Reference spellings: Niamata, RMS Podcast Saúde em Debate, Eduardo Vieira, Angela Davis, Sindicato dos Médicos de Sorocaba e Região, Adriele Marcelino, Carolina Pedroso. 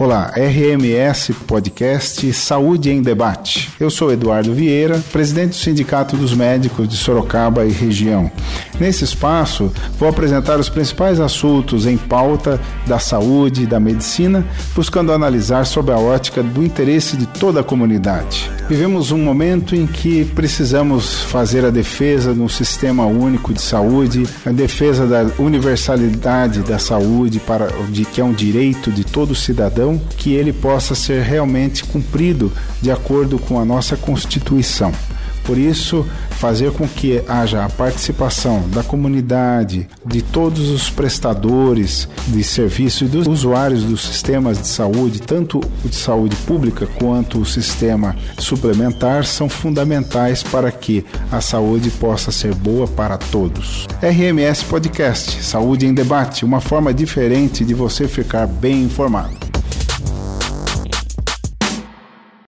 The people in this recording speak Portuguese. Olá, RMS Podcast Saúde em Debate. Eu sou Eduardo Vieira, presidente do Sindicato dos Médicos de Sorocaba e Região. Nesse espaço, vou apresentar os principais assuntos em pauta da saúde e da medicina, buscando analisar sob a ótica do interesse de toda a comunidade. Vivemos um momento em que precisamos fazer a defesa de um sistema único de saúde, a defesa da universalidade da saúde, que é um direito de todo cidadão, que ele possa ser realmente cumprido de acordo com a nossa Constituição. Por isso, fazer com que haja a participação da comunidade, de todos os prestadores de serviço e dos usuários dos sistemas de saúde, tanto o de saúde pública quanto o sistema suplementar, são fundamentais para que a saúde possa ser boa para todos. RMS Podcast, Saúde em Debate, uma forma diferente de você ficar bem informado.